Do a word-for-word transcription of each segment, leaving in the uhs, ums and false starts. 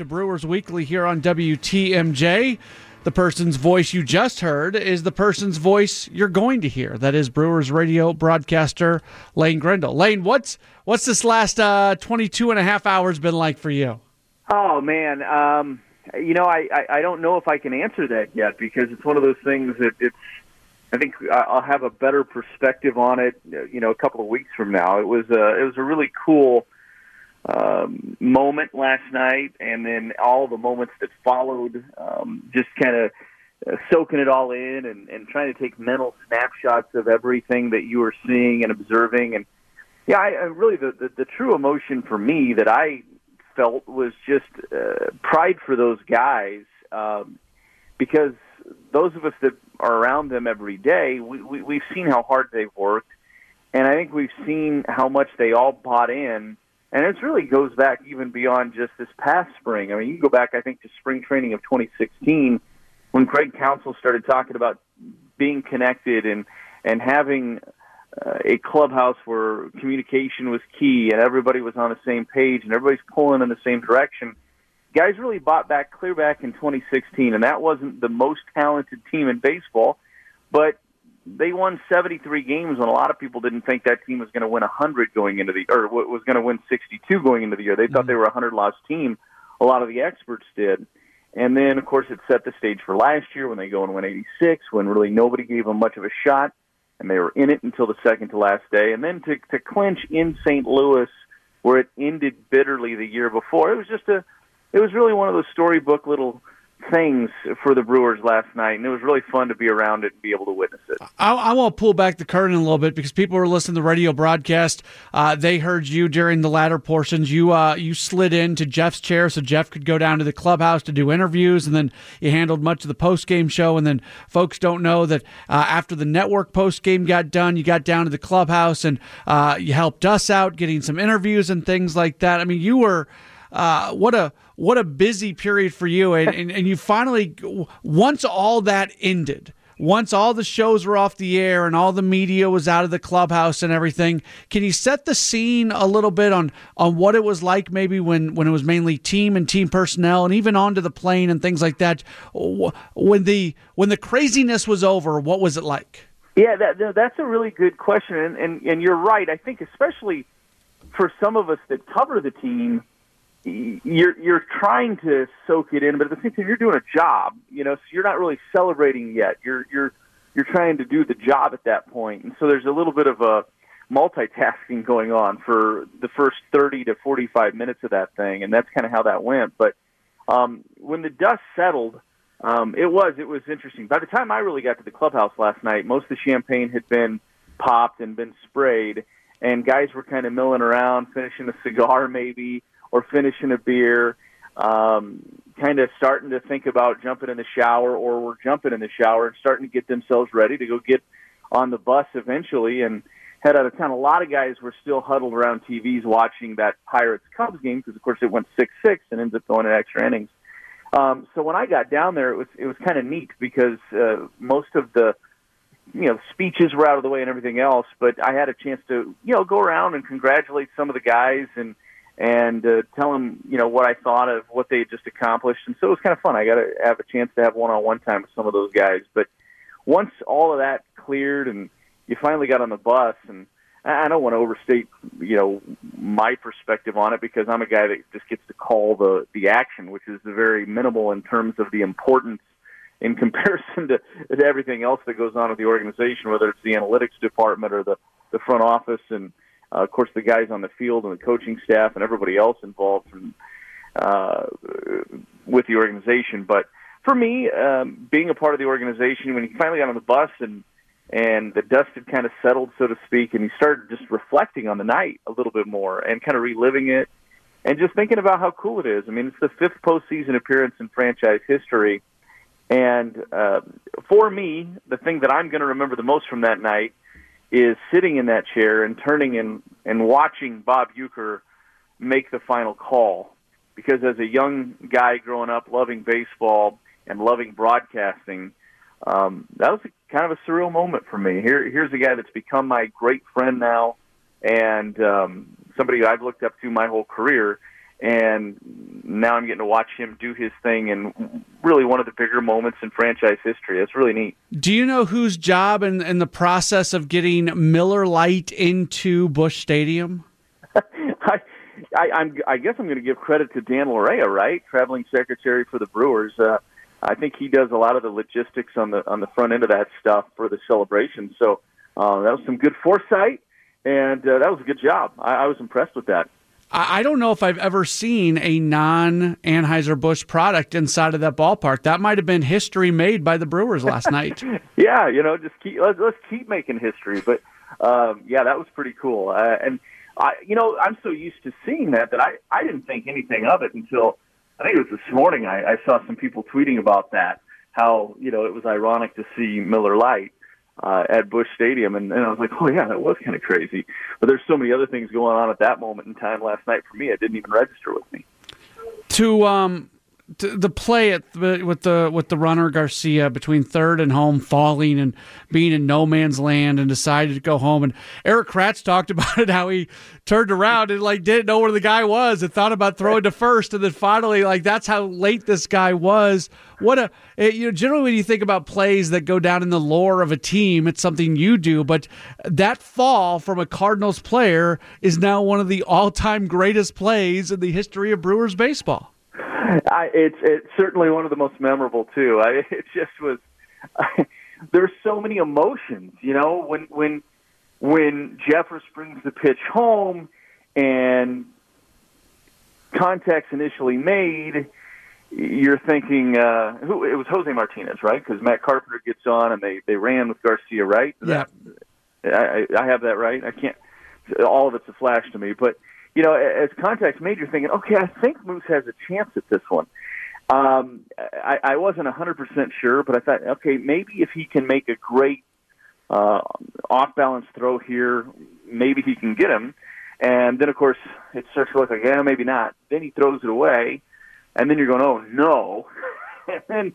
to Brewers Weekly here on W T M J. The person's voice you just heard is the person's voice you're going to hear. That is Brewers Radio broadcaster Lane Grindle. Lane, what's what's this last uh, twenty-two and a half hours been like for you? Oh, man. Um, you know, I, I, I don't know if I can answer that yet because it's one of those things that it's, I think I'll have a better perspective on it, you know, a couple of weeks from now. It was a, it was a really cool um, moment last night, and then all the moments that followed, um, just kind of soaking it all in and, and trying to take mental snapshots of everything that you were seeing and observing. And, yeah, I, I really the, the, the true emotion for me that I felt was just uh, pride for those guys um, because those of us that are around them every day, we, we, we've seen how hard they've worked, and I think we've seen how much they all bought in, and it really goes back even beyond just this past spring. I mean, you go back, I think, to spring training of twenty sixteen when Craig Counsell started talking about being connected and, and having uh, a clubhouse where communication was key and everybody was on the same page and everybody's pulling in the same direction. Guys really bought back clear back in twenty sixteen, and that wasn't the most talented team in baseball, but they won seventy-three games when a lot of people didn't think that team was going to win one hundred going into the or was going to win sixty-two going into the year. They thought they were a hundred-loss team. A lot of the experts did. And then, of course, it set the stage for last year when they go and win eighty-six, when really nobody gave them much of a shot, and they were in it until the second to last day. And then to, to clinch in Saint Louis, where it ended bitterly the year before, it was just a It was really one of those storybook little things for the Brewers last night, and it was really fun to be around it and be able to witness it. I, I want to pull back the curtain a little bit because people were listening to the radio broadcast. Uh, they heard you during the latter portions. You uh, you slid into Jeff's chair so Jeff could go down to the clubhouse to do interviews, and then you handled much of the post-game show. And then folks don't know that uh, after the network post-game got done, you got down to the clubhouse and uh, you helped us out getting some interviews and things like that. I mean, you were uh, what a What a busy period for you, and, and, and you finally, once all that ended, once all the shows were off the air and all the media was out of the clubhouse and everything, can you set the scene a little bit on, on what it was like maybe when, when it was mainly team and team personnel and even onto the plane and things like that? When the when the craziness was over, what was it like? Yeah, that, that's a really good question, and, and, and you're right. I think especially for some of us that cover the team, You're you're trying to soak it in, but at the same time, you're doing a job, you know. So you're not really celebrating yet. You're you're you're trying to do the job at that point, and so there's a little bit of a multitasking going on for the first thirty to forty-five minutes of that thing, and that's kind of how that went. But um, when the dust settled, um, it was it was interesting. By the time I really got to the clubhouse last night, most of the champagne had been popped and been sprayed, and guys were kind of milling around, finishing a cigar maybe, or finishing a beer, um, kind of starting to think about jumping in the shower, or were jumping in the shower and starting to get themselves ready to go get on the bus eventually and head out of town. A lot of guys were still huddled around T Vs watching that Pirates-Cubs game because, of course, it went six six and ends up going in extra innings. Um, so when I got down there, it was it was kind of neat because uh, most of the you know speeches were out of the way and everything else, but I had a chance to you know go around and congratulate some of the guys and and uh, tell them, you know, what I thought of what they had just accomplished. And so it was kind of fun. I got to have a chance to have one-on-one time with some of those guys. But once all of that cleared and you finally got on the bus, and I don't want to overstate, you know, my perspective on it because I'm a guy that just gets to call the, the action, which is very minimal in terms of the importance in comparison to, to everything else that goes on with the organization, whether it's the analytics department or the, the front office and, Uh, of course, the guys on the field and the coaching staff and everybody else involved in, uh, with the organization. But for me, um, being a part of the organization, when he finally got on the bus and and the dust had kind of settled, so to speak, and he started just reflecting on the night a little bit more and kind of reliving it and just thinking about how cool it is. I mean, it's the fifth postseason appearance in franchise history. And uh, for me, the thing that I'm going to remember the most from that night is sitting in that chair and turning and and watching Bob Uecker make the final call. Because as a young guy growing up loving baseball and loving broadcasting, um, that was a, kind of a surreal moment for me. Here, here's a guy that's become my great friend now and um, somebody I've looked up to my whole career. And now I'm getting to watch him do his thing in really one of the bigger moments in franchise history. That's really neat. Do you know whose job in, in the process of getting Miller Lite into Busch Stadium? I, I, I'm, I guess I'm going to give credit to Dan Lorea, right? Traveling secretary for the Brewers. Uh, I think he does a lot of the logistics on the on the front end of that stuff for the celebration. So uh, that was some good foresight, and uh, that was a good job. I, I was impressed with that. I don't know if I've ever seen a non-Anheuser-Busch product inside of that ballpark. That might have been history made by the Brewers last night. Yeah, you know, just keep, let's, let's keep making history. But, um, yeah, that was pretty cool. Uh, and, I, you know, I'm so used to seeing that that I, I didn't think anything of it until, I think it was this morning, I, I saw some people tweeting about that, how, you know, it was ironic to see Miller Lite Uh, at Busch Stadium, and, and I was like, oh, yeah, that was kind of crazy. But there's so many other things going on at that moment in time last night for me, it didn't even register with me. To, um, to the play at the, with the with the runner Garcia between third and home, falling and being in no man's land and decided to go home. And Eric Kratz talked about it, how he turned around and like didn't know where the guy was and thought about throwing to first, and then finally, like, that's how late this guy was. What a you know, generally when you think about plays that go down in the lore of a team, it's something you do, but that fall from a Cardinals player is now one of the all-time greatest plays in the history of Brewers baseball. I, it's it's certainly one of the most memorable too. I, it just was. I, there's so many emotions, you know, when when when Jeffers brings the pitch home and contact's initially made. You're thinking, uh, who? It was Jose Martinez, right? Because Matt Carpenter gets on and they, they ran with Garcia, right? Yeah, I, I have that right. I can't. All of it's a flash to me, but you know, as contact's made, you're thinking, okay, I think Moose has a chance at this one. Um, I, I wasn't one hundred percent sure, but I thought, okay, maybe if he can make a great uh, off-balance throw here, maybe he can get him. And then, of course, it starts to look like, yeah, maybe not. Then he throws it away. And then you're going, oh, no. And then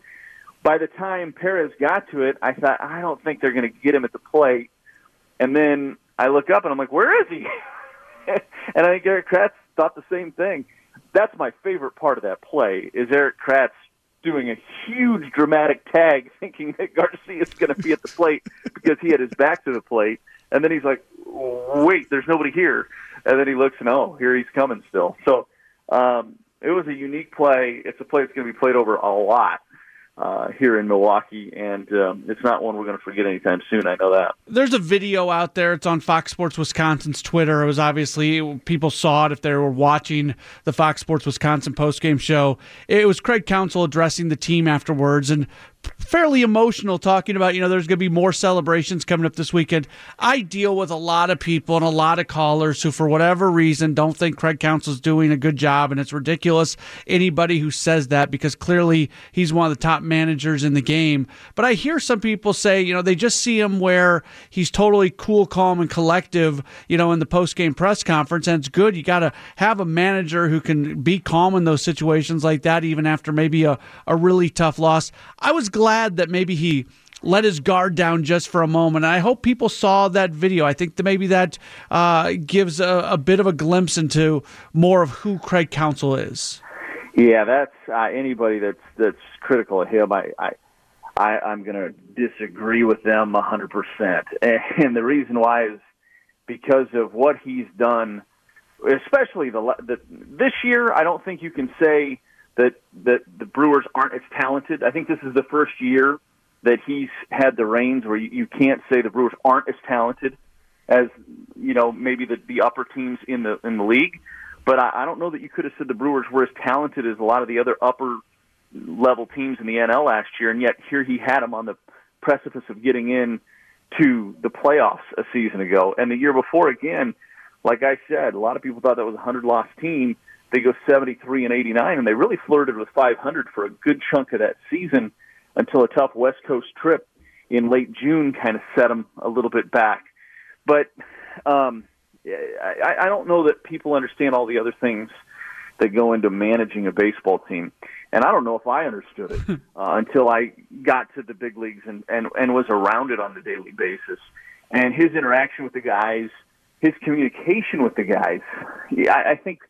by the time Perez got to it, I thought, I don't think they're going to get him at the plate. And then I look up, and I'm like, where is he? And I think Eric Kratz thought the same thing. That's my favorite part of that play, is Eric Kratz doing a huge dramatic tag thinking that Garcia's going to be at the plate because he had his back to the plate. And then he's like, wait, there's nobody here. And then he looks, and oh, here he's coming still. So, um it was a unique play. It's a play that's going to be played over a lot uh, here in Milwaukee, and um, it's not one we're going to forget anytime soon. I know that. There's a video out there. It's on Fox Sports Wisconsin's Twitter. It was obviously, people saw it if they were watching the Fox Sports Wisconsin postgame show. It was Craig Counsell addressing the team afterwards, and fairly emotional, talking about, you know, there's going to be more celebrations coming up this weekend. I deal with a lot of people and a lot of callers who, for whatever reason, don't think Craig Counsell's doing a good job, and it's ridiculous anybody who says that, because clearly he's one of the top managers in the game. But I hear some people say, you know, they just see him where he's totally cool, calm, and collective, you know, in the post-game press conference, and it's good. You got to have a manager who can be calm in those situations like that, even after maybe a, a really tough loss. I was glad that maybe he let his guard down just for a moment. I hope people saw that video. I think that maybe that uh, gives a, a bit of a glimpse into more of who Craig Counsell is. Yeah, that's uh, anybody that's that's critical of him. I, I, I I'm going to disagree with them one hundred percent. And the reason why is because of what he's done, especially the, the this year. I don't think you can say that that the Brewers aren't as talented. I think this is the first year that he's had the reins where you, you can't say the Brewers aren't as talented as, you know, maybe the, the upper teams in the in the league. But I, I don't know that you could have said the Brewers were as talented as a lot of the other upper-level teams in the N L last year, and yet here he had them on the precipice of getting in to the playoffs a season ago. And the year before, again, like I said, a lot of people thought that was a one hundred loss team. They go seventy-three and eighty-nine, and they really flirted with five hundred for a good chunk of that season until a tough West Coast trip in late June kind of set them a little bit back. But um, I, I don't know that people understand all the other things that go into managing a baseball team. And I don't know if I understood it uh, until I got to the big leagues and, and, and was around it on a daily basis. And his interaction with the guys, his communication with the guys, I, I think –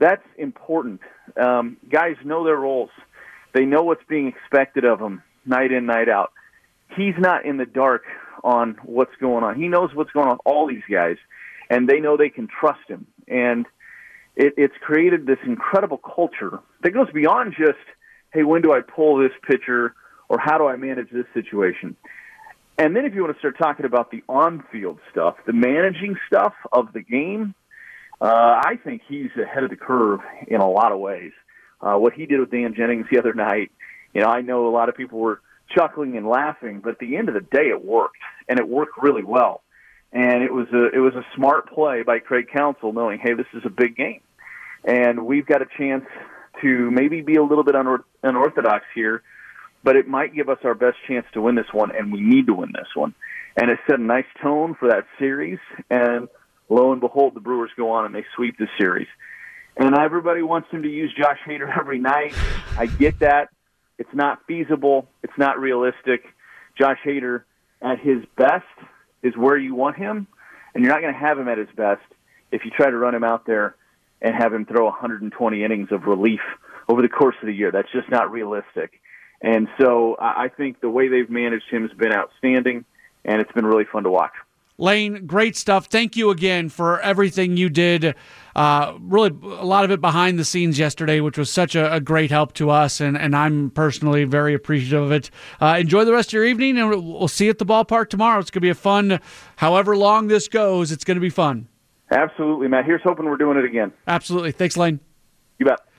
that's important. Um, guys know their roles. They know what's being expected of them night in, night out. He's not in the dark on what's going on. He knows what's going on with all these guys, and they know they can trust him. And it, it's created this incredible culture that goes beyond just, hey, when do I pull this pitcher or how do I manage this situation? And then if you want to start talking about the on-field stuff, the managing stuff of the game, uh, I think he's ahead of the curve in a lot of ways. Uh, what he did with Dan Jennings the other night, you know, I know a lot of people were chuckling and laughing, but at the end of the day, it worked, and it worked really well. And it was a it was a smart play by Craig Counsell, knowing, hey, this is a big game, and we've got a chance to maybe be a little bit unor- unorthodox here, but it might give us our best chance to win this one, and we need to win this one. And it set a nice tone for that series, and lo and behold, the Brewers go on and they sweep the series. And everybody wants him to use Josh Hader every night. I get that. It's not feasible. It's not realistic. Josh Hader, at his best, is where you want him, and you're not going to have him at his best if you try to run him out there and have him throw one hundred twenty innings of relief over the course of the year. That's just not realistic. And so I think the way they've managed him has been outstanding, and it's been really fun to watch. Lane, great stuff. Thank you again for everything you did. Uh, really, a lot of it behind the scenes yesterday, which was such a, a great help to us, and, and I'm personally very appreciative of it. Uh, enjoy the rest of your evening, and we'll see you at the ballpark tomorrow. It's going to be a fun, however long this goes, it's going to be fun. Absolutely, Matt. Here's hoping we're doing it again. Absolutely. Thanks, Lane. You bet.